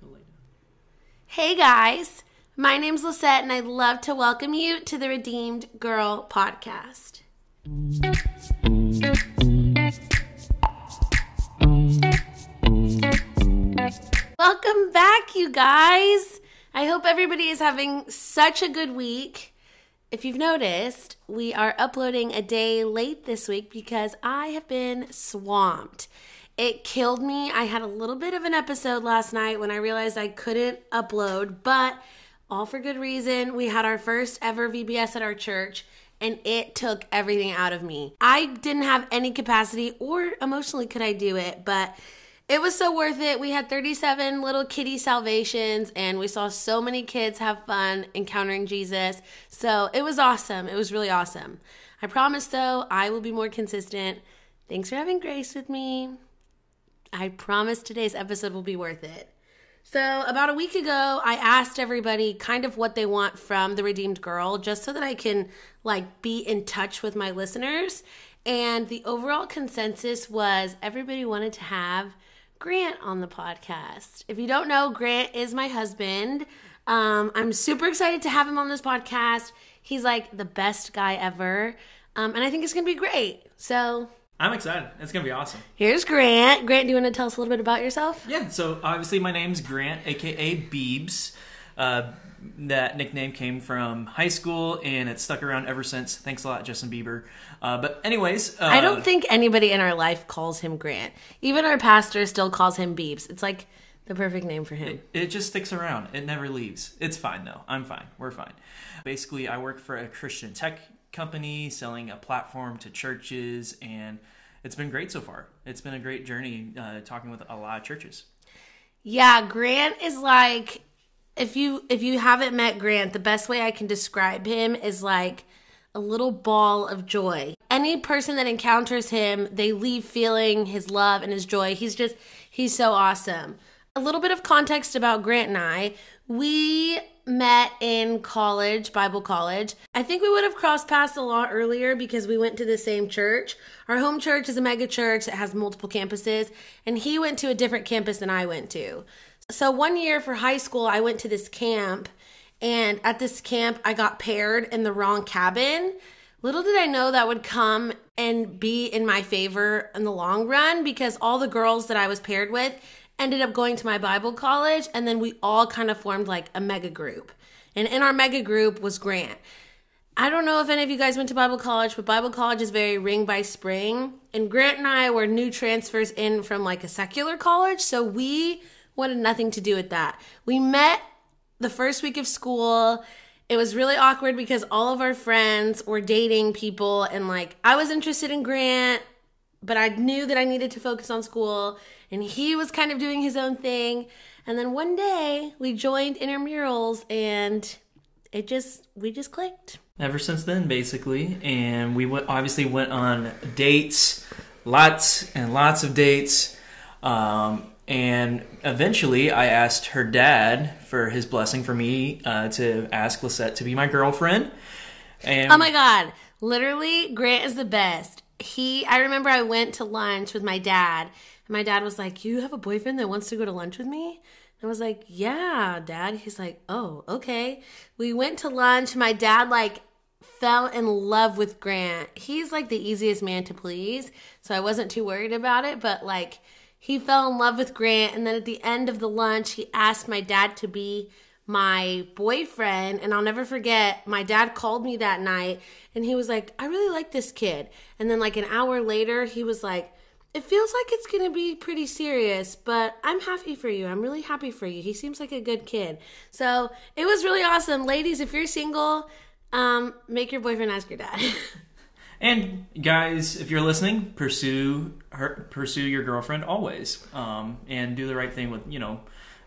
Helena. Hey guys, my name's Lisette and I'd love to welcome you to the Redeemed Girl Podcast. Welcome back, you guys. I hope everybody is having such a good week. If you've noticed, we are uploading a day late this week because I have been swamped. It killed me. I had a little bit of an episode last night when I realized I couldn't upload, but all for good reason. We had our first ever VBS at our church, and it took everything out of me. I didn't have any capacity or emotionally could I do it, but it was so worth it. We had 37 little kitty salvations, and we saw so many kids have fun encountering Jesus. So it was awesome. It was really awesome. I promise, though, I will be more consistent. Thanks for having grace with me. I promise today's episode will be worth it. So about a week ago, I asked everybody kind of what they want from the Redeemed Girl, just so that I can be in touch with my listeners. And the overall consensus was everybody wanted to have Grant on the podcast. If you don't know, Grant is my husband. I'm super excited to have him on this podcast. He's like the best guy ever. And I think it's going to be great. So I'm excited. It's going to be awesome. Here's Grant. Grant, do you want to tell us a little bit about yourself? Yeah. So obviously my name's Grant, a.k.a. Biebs. That nickname came from high school, and it's stuck around ever since. Thanks a lot, Justin Bieber. But anyways. I don't think anybody in our life calls him Grant. Even our pastor still calls him Biebs. It's like the perfect name for him. It just sticks around. It never leaves. It's fine, though. I'm fine. We're fine. Basically, I work for a Christian tech company selling a platform to churches, and it's been great so far. It's been a great journey talking with a lot of churches. Yeah, Grant is like, if you haven't met Grant, the best way I can describe him is like a little ball of joy. Any person that encounters him, they leave feeling his love and his joy. He's so awesome. A little bit of context about Grant and I. We met in college, Bible college. I think we would have crossed paths a lot earlier because we went to the same church. Our home church is a mega church that has multiple campuses, and he went to a different campus than I went to. So one year for high school, I went to this camp, and at this camp, I got paired in the wrong cabin. Little did I know that would come and be in my favor in the long run, because all the girls that I was paired with ended up going to my Bible college, and then we all kind of formed like a mega group. And in our mega group was Grant. I don't know if any of you guys went to Bible college, but Bible college is very ring by spring. And Grant and I were new transfers in from like a secular college, so we wanted nothing to do with that. We met the first week of school. It was really awkward because all of our friends were dating people, and I was interested in Grant, but I knew that I needed to focus on school, and he was kind of doing his own thing. And then one day we joined intramurals, and we just clicked. Ever since then, basically, and we obviously went on dates, lots and lots of dates, and eventually I asked her dad for his blessing for me to ask Lisette to be my girlfriend. And oh my God, literally, Grant is the best. I remember I went to lunch with my dad, and my dad was like, "You have a boyfriend that wants to go to lunch with me?" And I was like, "Yeah, Dad." He's like, "Oh, okay." We went to lunch. My dad fell in love with Grant. He's like the easiest man to please, so I wasn't too worried about it, but he fell in love with Grant, and then at the end of the lunch, he asked my dad to be my boyfriend. And I'll never forget, my dad called me that night, and he was like, "I really like this kid." And then an hour later, he was like, "It feels like it's gonna be pretty serious, but I'm happy for you. I'm really happy for you. He seems like a good kid." So it was really awesome. Ladies, if you're single, make your boyfriend ask your dad. And guys, if you're listening, pursue your girlfriend always, and do the right thing with,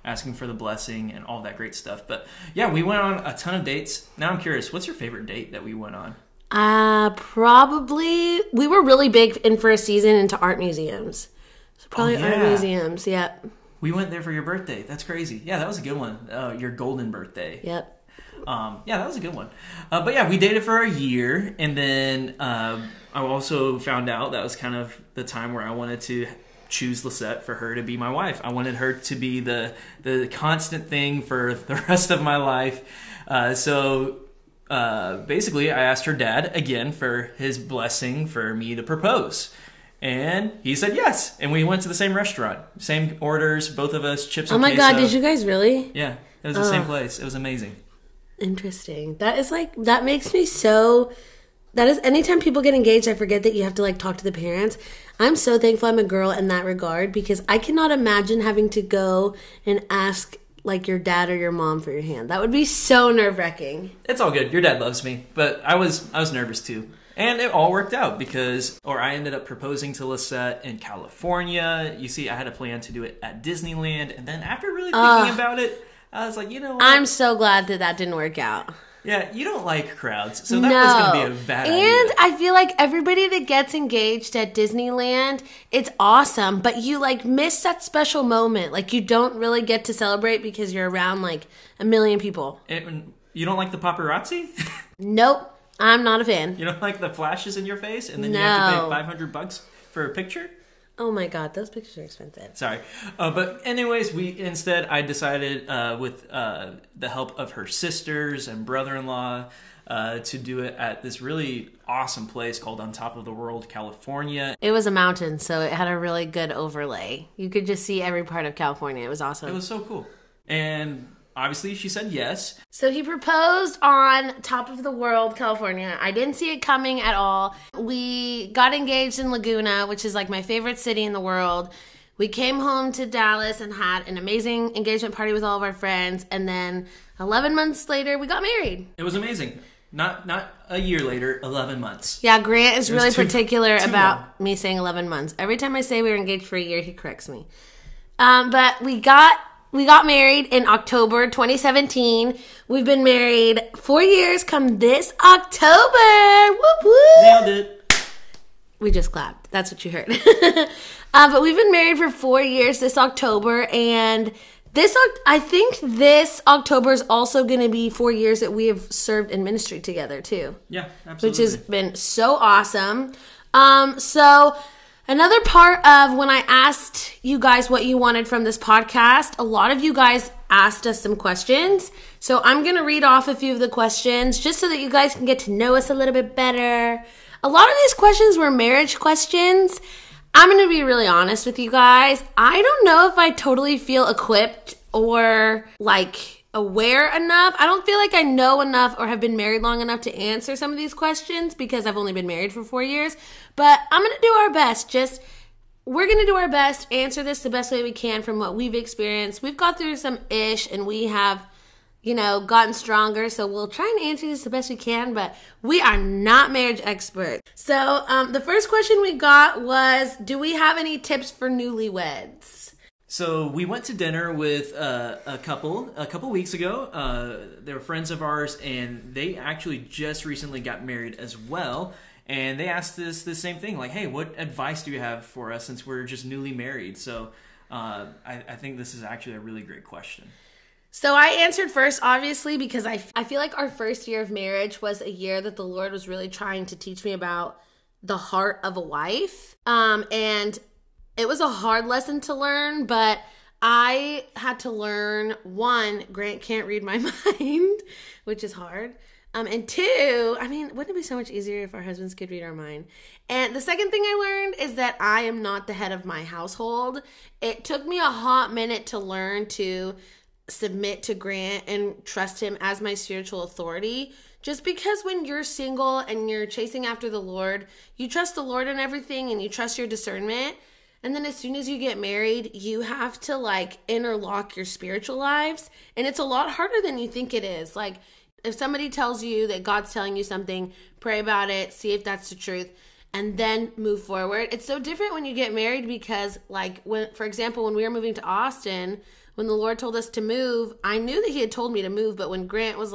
asking for the blessing and all that great stuff. But yeah, we went on a ton of dates. Now I'm curious, what's your favorite date that we went on? Probably, we were really big for a season into art museums. So probably art museums, yep. We went there for your birthday. That's crazy. Yeah, that was a good one. Your golden birthday. Yep. Yeah, that was a good one. But yeah, we dated for a year, and then I also found out that was kind of the time where I wanted to choose Lisette for her to be my wife. I wanted her to be the constant thing for the rest of my life. So basically, I asked her dad again for his blessing for me to propose. And he said yes. And we went to the same restaurant. Same orders, both of us, chips and queso. Oh my God, did you guys really? Yeah, it was the same place. It was amazing. Interesting. That makes me so... That is, anytime people get engaged, I forget that you have to talk to the parents. I'm so thankful I'm a girl in that regard, because I cannot imagine having to go and ask your dad or your mom for your hand. That would be so nerve-wracking. It's all good. Your dad loves me, but I was nervous too. And it all worked out because I ended up proposing to Lisette in California. You see, I had a plan to do it at Disneyland, and then after really thinking about it, I was like, you know what? I'm so glad that didn't work out. Yeah, you don't like crowds, so that was going to be a bad idea. And I feel like everybody that gets engaged at Disneyland, it's awesome, but you, miss that special moment. You don't really get to celebrate because you're around, a million people. You don't like the paparazzi? Nope. I'm not a fan. You don't like the flashes in your face, and then you have to pay $500 for a picture? Oh my God, those pictures are expensive. Sorry. But anyways, I decided with the help of her sisters and brother-in-law to do it at this really awesome place called On Top of the World, California. It was a mountain, so it had a really good overlay. You could just see every part of California. It was awesome. It was so cool. And obviously she said yes. So he proposed on Top of the World, California. I didn't see it coming at all. We got engaged in Laguna, which is my favorite city in the world. We came home to Dallas and had an amazing engagement party with all of our friends. And then 11 months later, we got married. It was amazing. Not a year later, 11 months. Yeah, Grant is really particular about me saying 11 months. Every time I say we were engaged for a year, he corrects me. But we got married in October 2017. We've been married 4 years come this October. Whoop, whoop. Nailed it. We just clapped. That's what you heard. But we've been married for 4 years this October. And I think this October is also going to be 4 years that we have served in ministry together too. Yeah, absolutely. Which has been so awesome. So... Another part of when I asked you guys what you wanted from this podcast, a lot of you guys asked us some questions. So I'm going to read off a few of the questions just so that you guys can get to know us a little bit better. A lot of these questions were marriage questions. I'm going to be really honest with you guys. I don't know if I totally feel equipped or aware enough. I don't feel like I know enough or have been married long enough to answer some of these questions because I've only been married for 4 years, but I'm going to do our best. We're going to do our best, answer this the best way we can from what we've experienced. We've got through some ish and we have, gotten stronger. So we'll try and answer this the best we can, but we are not marriage experts. So the first question we got was, do we have any tips for newlyweds? So we went to dinner with a couple weeks ago. They were friends of ours, and they actually just recently got married as well. And they asked us the same thing, hey, what advice do you have for us since we're just newly married? So I think this is actually a really great question. So I answered first, obviously, because I feel like our first year of marriage was a year that the Lord was really trying to teach me about the heart of a wife. And it was a hard lesson to learn, but I had to learn, one, Grant can't read my mind, which is hard. And two, wouldn't it be so much easier if our husbands could read our mind? And the second thing I learned is that I am not the head of my household. It took me a hot minute to learn to submit to Grant and trust him as my spiritual authority. Just because when you're single and you're chasing after the Lord, you trust the Lord in everything and you trust your discernment. And then as soon as you get married, you have to interlock your spiritual lives. And it's a lot harder than you think it is. If somebody tells you that God's telling you something, pray about it, see if that's the truth, and then move forward. It's so different when you get married because when we were moving to Austin, when the Lord told us to move, I knew that he had told me to move. But when Grant was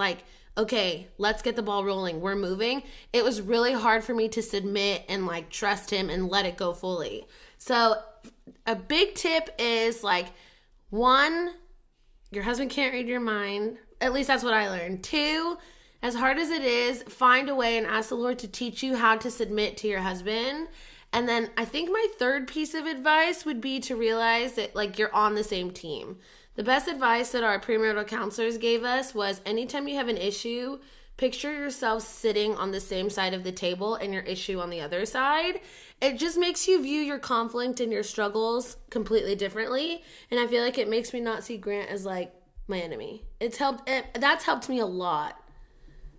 okay, let's get the ball rolling, we're moving, it was really hard for me to submit and trust him and let it go fully. So a big tip is one, your husband can't read your mind. At least that's what I learned. Two, as hard as it is, find a way and ask the Lord to teach you how to submit to your husband. And then I think my third piece of advice would be to realize that, like, you're on the same team. The best advice that our premarital counselors gave us was anytime you have an issue, picture yourself sitting on the same side of the table and your issue on the other side. It just makes you view your conflict and your struggles completely differently. And I feel like it makes me not see Grant as, like, my enemy. That's helped me a lot.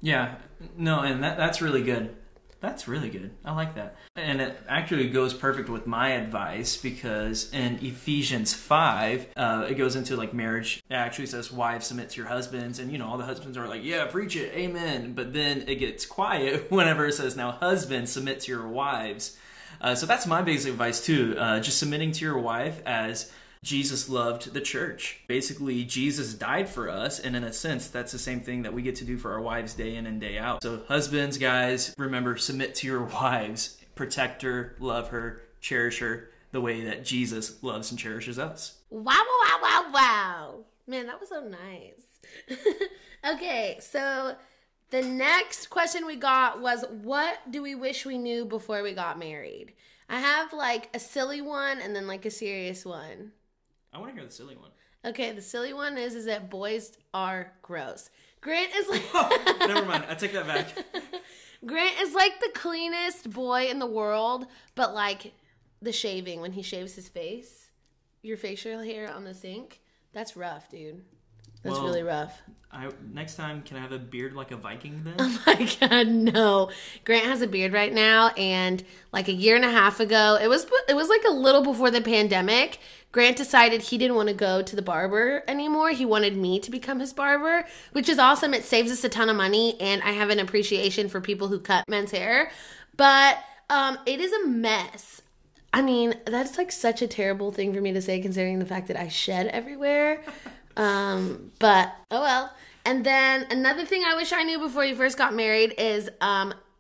Yeah. No, and that's really good. That's really good. I like that. And it actually goes perfect with my advice, because in Ephesians 5, it goes into, like, marriage. It actually says, wives, submit to your husbands. And, you know, all the husbands are like, yeah, preach it. Amen. But then it gets quiet whenever it says, now, husbands, submit to your wives. So that's my basic advice, too. Just submitting to your wife as Jesus loved the church. Basically, Jesus died for us, and in a sense, that's the same thing that we get to do for our wives day in and day out. So husbands, guys, remember, submit to your wives. Protect her, love her, cherish her the way that Jesus loves and cherishes us. Wow, wow, wow, wow. Man, that was so nice. Okay, so the next question we got was, what do we wish we knew before we got married? I have, like, a silly one and then, like, a serious one. I want to hear the silly one. Okay, the silly one is that boys are gross. Grant is like... oh, never mind, I take that back. Grant is, like, the cleanest boy in the world, but, like, the shaving, when he shaves his face, your facial hair on the sink, that's rough, dude. That's really rough. Next time, can I have a beard like a Viking then? Oh my God, no. Grant has a beard right now, and like a year and a half ago, it was like a little before the pandemic, Grant decided he didn't want to go to the barber anymore. He wanted me to become his barber, which is awesome. It saves us a ton of money, and I have an appreciation for people who cut men's hair. But it is a mess. I mean, that's like such a terrible thing for me to say, considering the fact that I shed everywhere. But oh well. And then another thing I wish I knew before you first got married is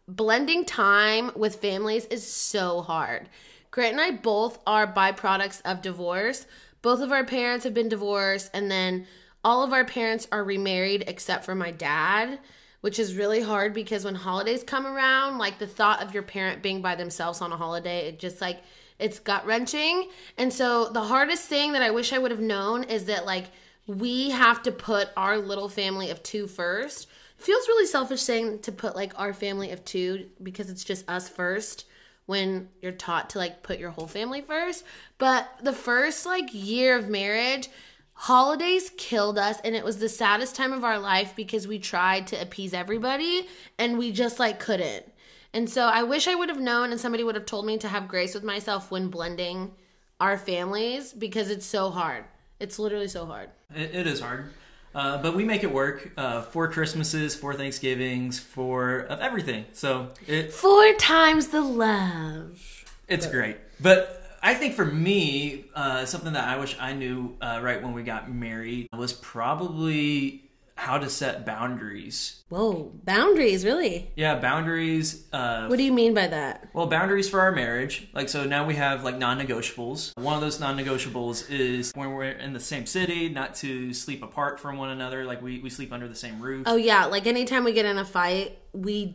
blending time with families is so hard. Grant and I both are byproducts of divorce. Both of our parents have been divorced, and then all of our parents are remarried except for my dad, which is really hard because when holidays come around, like the thought of your parent being by themselves on a holiday, it just like, it's gut-wrenching. And so the hardest thing that I wish I would have known is that, like, we have to put our little family of two first. It feels really selfish saying to put, like, our family of two because it's just us first when you're taught to, like, put your whole family first. But the first, like, year of marriage, holidays killed us, and it was the saddest time of our life because we tried to appease everybody and we just, like, couldn't. And so I wish I would have known and somebody would have told me to have grace with myself when blending our families because it's so hard. It's literally so hard. It is hard. But we make it work for Christmases, for Thanksgivings, for everything. So it 4 times the love. It's great. But I think for me, something that I wish I knew right when we got married was probably how to set boundaries. Whoa, boundaries, really? Yeah, boundaries. What do you mean by that? Well, boundaries for our marriage. Like, so now we have, like, non-negotiables. One of those non-negotiables is when we're in the same city, not to sleep apart from one another. Like, we sleep under the same roof. Oh, yeah. Like, anytime we get in a fight, we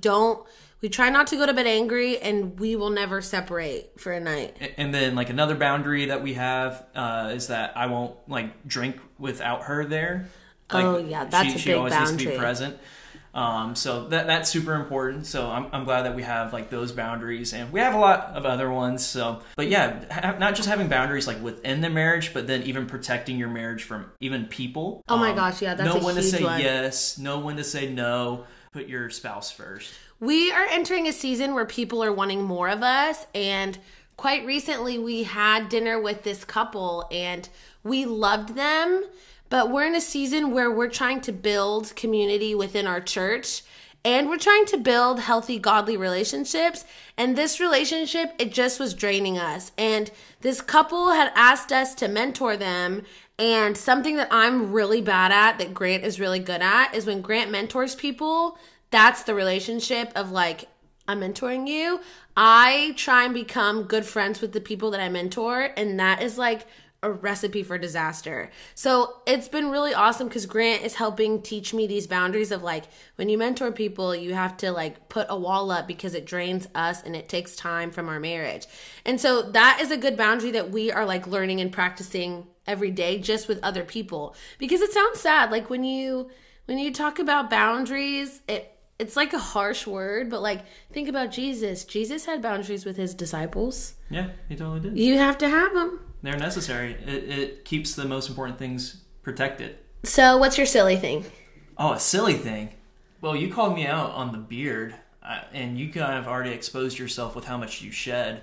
try not to go to bed angry, and we will never separate for a night. And then, like, another boundary that we have is that I won't, like, drink without her there. Like, oh yeah, that's a big boundary. She always needs to be present. So that's super important. So I'm glad that we have, like, those boundaries, and we have a lot of other ones. So, but yeah, not just having boundaries, like, within the marriage, but then even protecting your marriage from even people. Oh my gosh, yeah, that's a huge one. Know when to say yes, know when to say no. Put your spouse first. We are entering a season where people are wanting more of us, and quite recently we had dinner with this couple, and we loved them. But we're in a season where we're trying to build community within our church, and we're trying to build healthy, godly relationships. And this relationship, it just was draining us. And this couple had asked us to mentor them. And something that I'm really bad at, that Grant is really good at, is when Grant mentors people, that's the relationship of, like, I'm mentoring you. I try and become good friends with the people that I mentor. And that is, like, a recipe for disaster. So it's been really awesome because Grant is helping teach me these boundaries of like, when you mentor people, you have to like put a wall up because it drains us and it takes time from our marriage. And so that is a good boundary that we are like learning and practicing every day just with other people, because it sounds sad. Like when you talk about boundaries, it's like a harsh word, but like think about Jesus. Jesus had boundaries with his disciples. Yeah, he totally did. You have to have them. They're necessary. It keeps the most important things protected. So what's your silly thing? Oh, a silly thing? Well, you called me out on the beard, and you kind of already exposed yourself with how much you shed.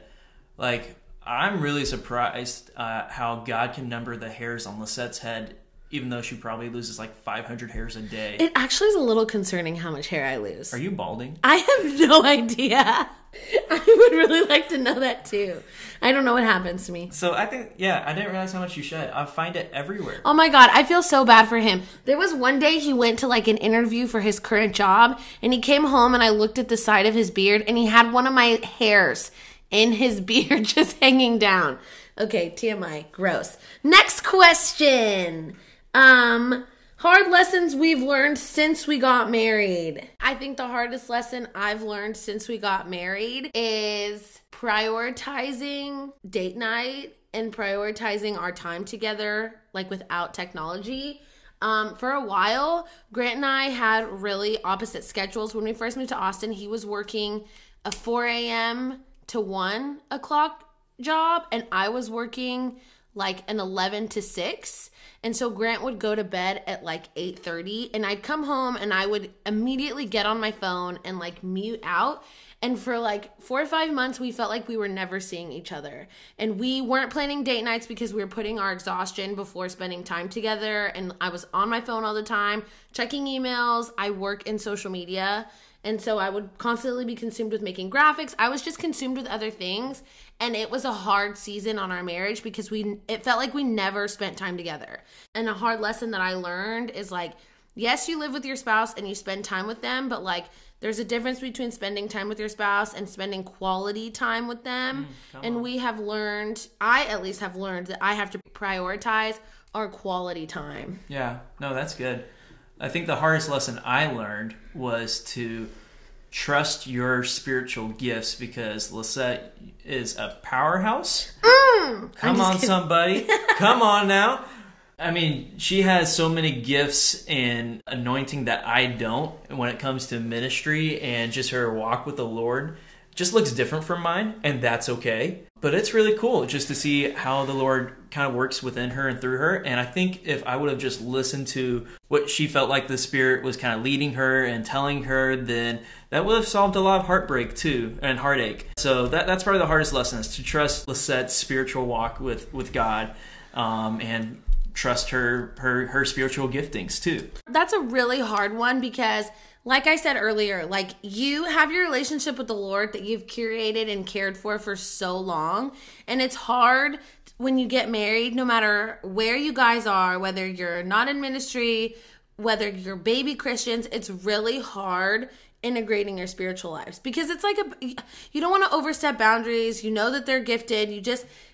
Like, I'm really surprised how God can number the hairs on Lisette's head, even though she probably loses like 500 hairs a day. It actually is a little concerning how much hair I lose. Are you balding? I have no idea. I would really like to know that too. I don't know what happens to me. So I think, yeah, I didn't realize how much you shed. I find it everywhere. Oh my God, I feel so bad for him. There was one day he went to like an interview for his current job, and he came home and I looked at the side of his beard and he had one of my hairs in his beard just hanging down. Okay, TMI, gross. Next question. Hard lessons we've learned since we got married. I think the hardest lesson I've learned since we got married is prioritizing date night and prioritizing our time together, like without technology. For a while, Grant and I had really opposite schedules. When we first moved to Austin, he was working a 4 a.m. to 1 o'clock job, and I was working like an 11 to 6. And so Grant would go to bed at like 8:30, and I'd come home and I would immediately get on my phone and like mute out. And for like 4 or 5 months, we felt like we were never seeing each other. And we weren't planning date nights because we were putting our exhaustion before spending time together. And I was on my phone all the time, checking emails. I work in social media. And so I would constantly be consumed with making graphics. I was just consumed with other things. And it was a hard season on our marriage because it felt like we never spent time together. And a hard lesson that I learned is like, yes, you live with your spouse and you spend time with them, but like there's a difference between spending time with your spouse and spending quality time with them. And we have learned, I at least have learned, that I have to prioritize our quality time. Yeah, no, that's good. I think the hardest lesson I learned was to trust your spiritual gifts, because Lisette is a powerhouse. Come on, somebody. Come on now. I mean, she has so many gifts and anointing that I don't when it comes to ministry, and just her walk with the Lord just looks different from mine, and that's okay. But it's really cool just to see how the Lord kind of works within her and through her. And I think if I would have just listened to what she felt like the Spirit was kind of leading her and telling her, then that would have solved a lot of heartbreak too, and heartache. So that's probably the hardest lesson, is to trust Lisette's spiritual walk with God, and trust her spiritual giftings too. That's a really hard one because, like I said earlier, like you have your relationship with the Lord that you've curated and cared for so long. And it's hard when you get married, no matter where you guys are, whether you're not in ministry, whether you're baby Christians, it's really hard integrating your spiritual lives, because it's like you don't want to overstep boundaries. You know that they're gifted.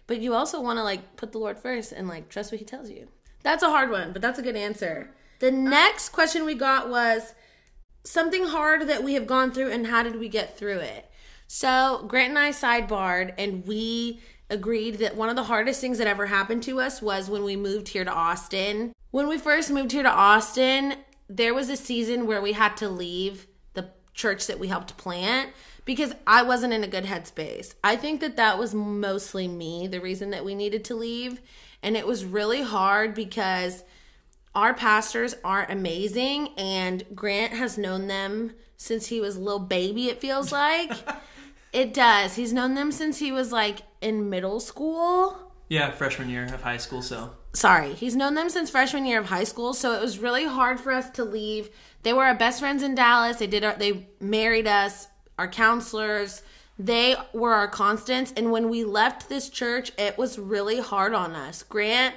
But you also want to like put the Lord first and like trust what he tells you. That's a hard one, but that's a good answer. The next question we got was, something hard that we have gone through and how did we get through it? So Grant and I sidebarred, and we agreed that one of the hardest things that ever happened to us was when we moved here to Austin. When we first moved here to Austin, there was a season where we had to leave the church that we helped plant because I wasn't in a good headspace. I think that was mostly me, the reason that we needed to leave. And it was really hard because our pastors are amazing, and Grant has known them since he was a little baby, it feels like. It does. He's known them since he was like in middle school. Yeah, freshman year of high school, so. Sorry. He's known them since freshman year of high school, so it was really hard for us to leave. They were our best friends in Dallas. They married us, our counselors. They were our constants, and when we left this church, it was really hard on us. Grant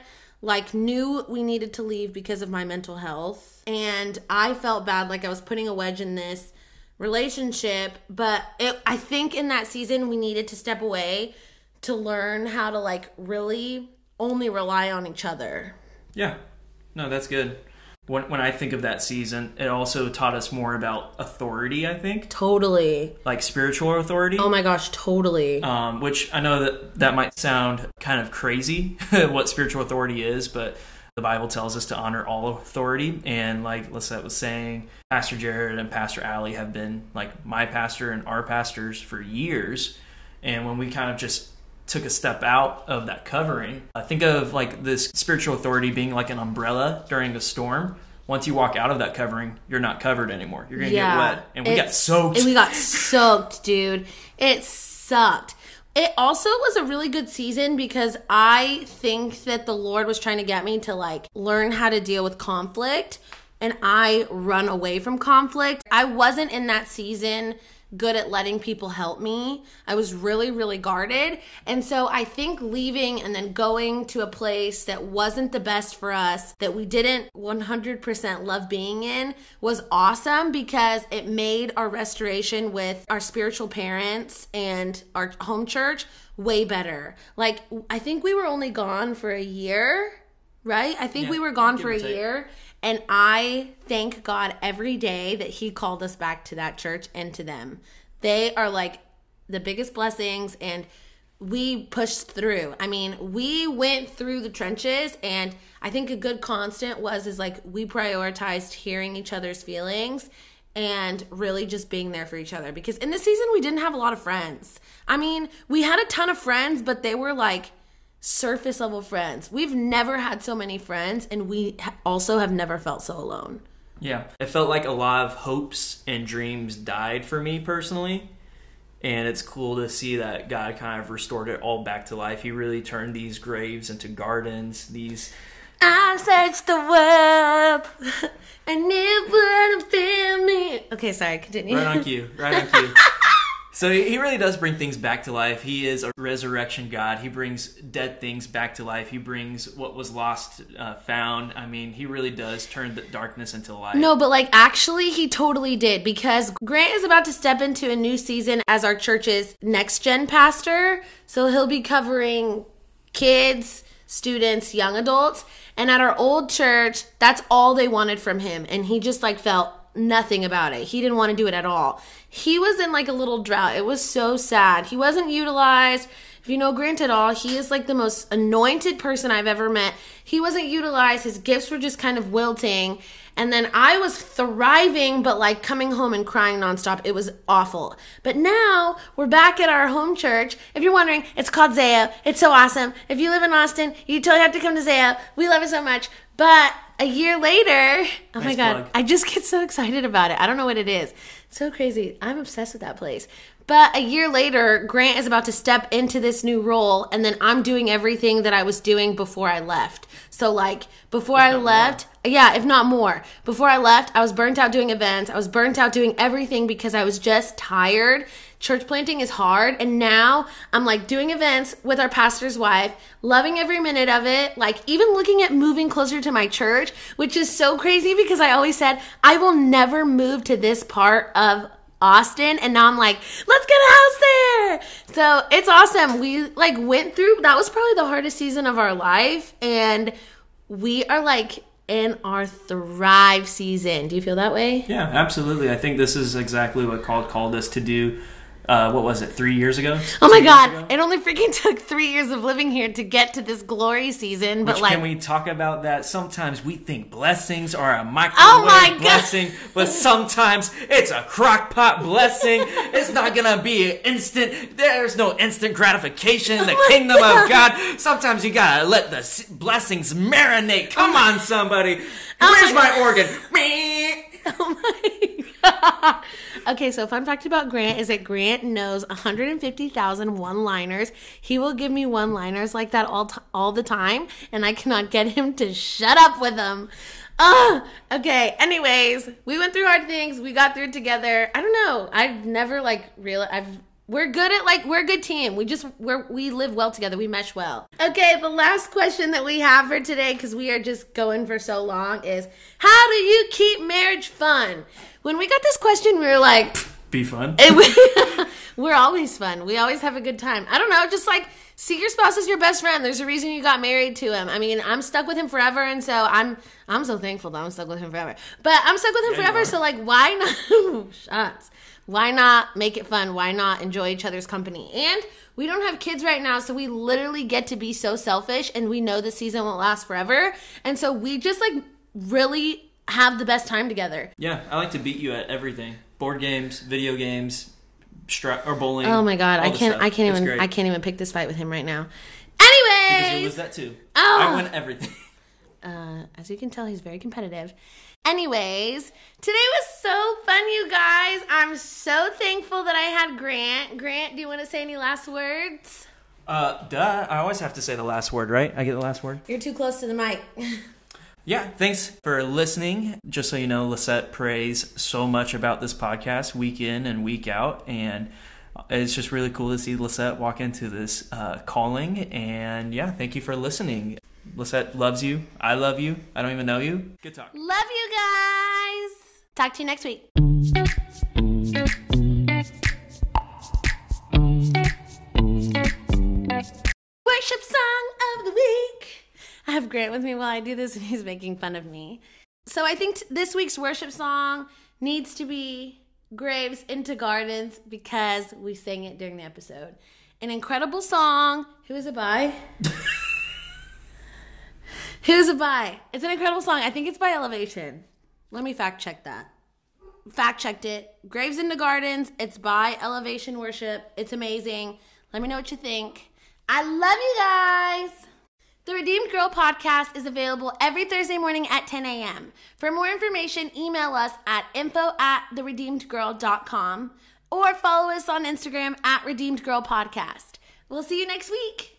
knew we needed to leave because of my mental health. And I felt bad, like I was putting a wedge in this relationship. But I think in that season, we needed to step away to learn how to, really only rely on each other. Yeah. No, that's good. When I think of that season, it also taught us more about authority, I think. Totally. Like spiritual authority. Oh my gosh, totally. Which I know that might sound kind of crazy, what spiritual authority is, but the Bible tells us to honor all authority. And like Lisette was saying, Pastor Jared and Pastor Allie have been like my pastor and our pastors for years. And when we kind of just took a step out of that covering, I think of like this spiritual authority being like an umbrella during a storm. Once you walk out of that covering, you're not covered anymore. You're going to get wet. And we got soaked, dude. It sucked. It also was a really good season because I think that the Lord was trying to get me to like learn how to deal with conflict, and I run away from conflict. I wasn't in that season good at letting people help me. I was really, really guarded. And so I think leaving and then going to a place that wasn't the best for us, that we didn't 100% love being in, was awesome because it made our restoration with our spiritual parents and our home church way better. Like, I think we were only gone for a year, right? I think we were gone for a year. And I thank God every day that he called us back to that church and to them. They are like the biggest blessings, and we pushed through. I mean, we went through the trenches, and I think a good constant is like we prioritized hearing each other's feelings and really just being there for each other. Because in this season, we didn't have a lot of friends. I mean, we had a ton of friends, but they were like surface level friends. We've never had so many friends, and we also have never felt so alone. Yeah. It felt like a lot of hopes and dreams died for me personally. And it's cool to see that God kind of restored it all back to life. He really turned these graves into gardens. I searched the world and it wouldn't fill me. Okay, sorry, continue. Right on cue. So he really does bring things back to life. He is a resurrection God. He brings dead things back to life. He brings what was lost found. I mean, he really does turn the darkness into light. No, but like actually he totally did, because Grant is about to step into a new season as our church's next gen pastor. So he'll be covering kids, students, young adults. And at our old church, that's all they wanted from him. And he just like felt nothing about it. He didn't want to do it at all. He was in like a little drought. It was so sad. He wasn't utilized. If you know Grant at all, he is like the most anointed person I've ever met. He wasn't utilized. His gifts were just kind of wilting. And then I was thriving, but like coming home and crying nonstop. It was awful. But now we're back at our home church. If you're wondering, it's called Zaya. It's so awesome. If you live in Austin, you totally have to come to Zaya. We love it so much. But a year later, oh my God, I just get so excited about it. I don't know what it is. It's so crazy. I'm obsessed with that place. But a year later, Grant is about to step into this new role, and then I'm doing everything that I was doing before I left. So like before I left, if not more. Before I left, I was burnt out doing events. I was burnt out doing everything because I was just tired. Church planting is hard, and now I'm like doing events with our pastor's wife, loving every minute of it, like even looking at moving closer to my church, which is so crazy because I always said I will never move to this part of Austin, and now I'm like, let's get a house there. So it's awesome. We like went through, that was probably the hardest season of our life, and we are like in our thrive season. Do you feel that way? Yeah, absolutely. I think this is exactly what God called us to do. What was it, 3 years ago? Oh my God, it only freaking took 3 years of living here to get to this glory season. But like, can we talk about that? Sometimes we think blessings are a microwave blessing, but sometimes it's a crock pot blessing. It's not going to be an instant. There's no instant gratification in the kingdom of God. Sometimes you got to let the blessings marinate. Come on, somebody. Where's my organ? Oh my God. Okay, so fun fact about Grant is that Grant knows 150,000 one-liners. He will give me one-liners like that all the time, and I cannot get him to shut up with them. Okay, anyways, we went through hard things. We got through it together. I don't know. I've never like realized. We're good at like, we're a good team. We live well together. We mesh well. Okay, the last question that we have for today, because we are just going for so long, is how do you keep marriage fun? When we got this question, we were like, be fun. We're always fun. We always have a good time. I don't know. Just like see your spouse as your best friend. There's a reason you got married to him. I mean, I'm stuck with him forever, and so I'm so thankful that I'm stuck with him forever. But I'm stuck with him forever, so like why not? Shots. Why not make it fun? Why not enjoy each other's company? And we don't have kids right now, so we literally get to be so selfish, and we know the season won't last forever. And so we just like really have the best time together. Yeah, I like to beat you at everything. Board games, video games, or bowling. Oh my god, I can't even pick this fight with him right now. Anyway, because you lose that too. Oh. I win everything. As you can tell, he's very competitive. Anyways, today was so fun, you guys. I'm so thankful that I had Grant. Grant, do you want to say any last words? Duh. I always have to say the last word, right? I get the last word. You're too close to the mic. Yeah, thanks for listening. Just so you know, Lisette prays so much about this podcast week in and week out, and it's just really cool to see Lisette walk into this calling, and yeah, thank you for listening. Lisette loves you. I love you. I don't even know you. Good talk. Love you guys. Talk to you next week. Worship song of the week. I have Grant with me while I do this, and he's making fun of me. So I think this week's worship song needs to be Graves into Gardens because we sang it during the episode. An incredible song. Who is it by? Who's it by? It's an incredible song. I think it's by Elevation. Let me fact check that. Fact checked it. Graves into Gardens. It's by Elevation Worship. It's amazing. Let me know what you think. I love you guys. The Redeemed Girl Podcast is available every Thursday morning at 10 a.m. For more information, email us at info@theredeemedgirl.com or follow us on Instagram at Redeemed Girl Podcast. We'll see you next week.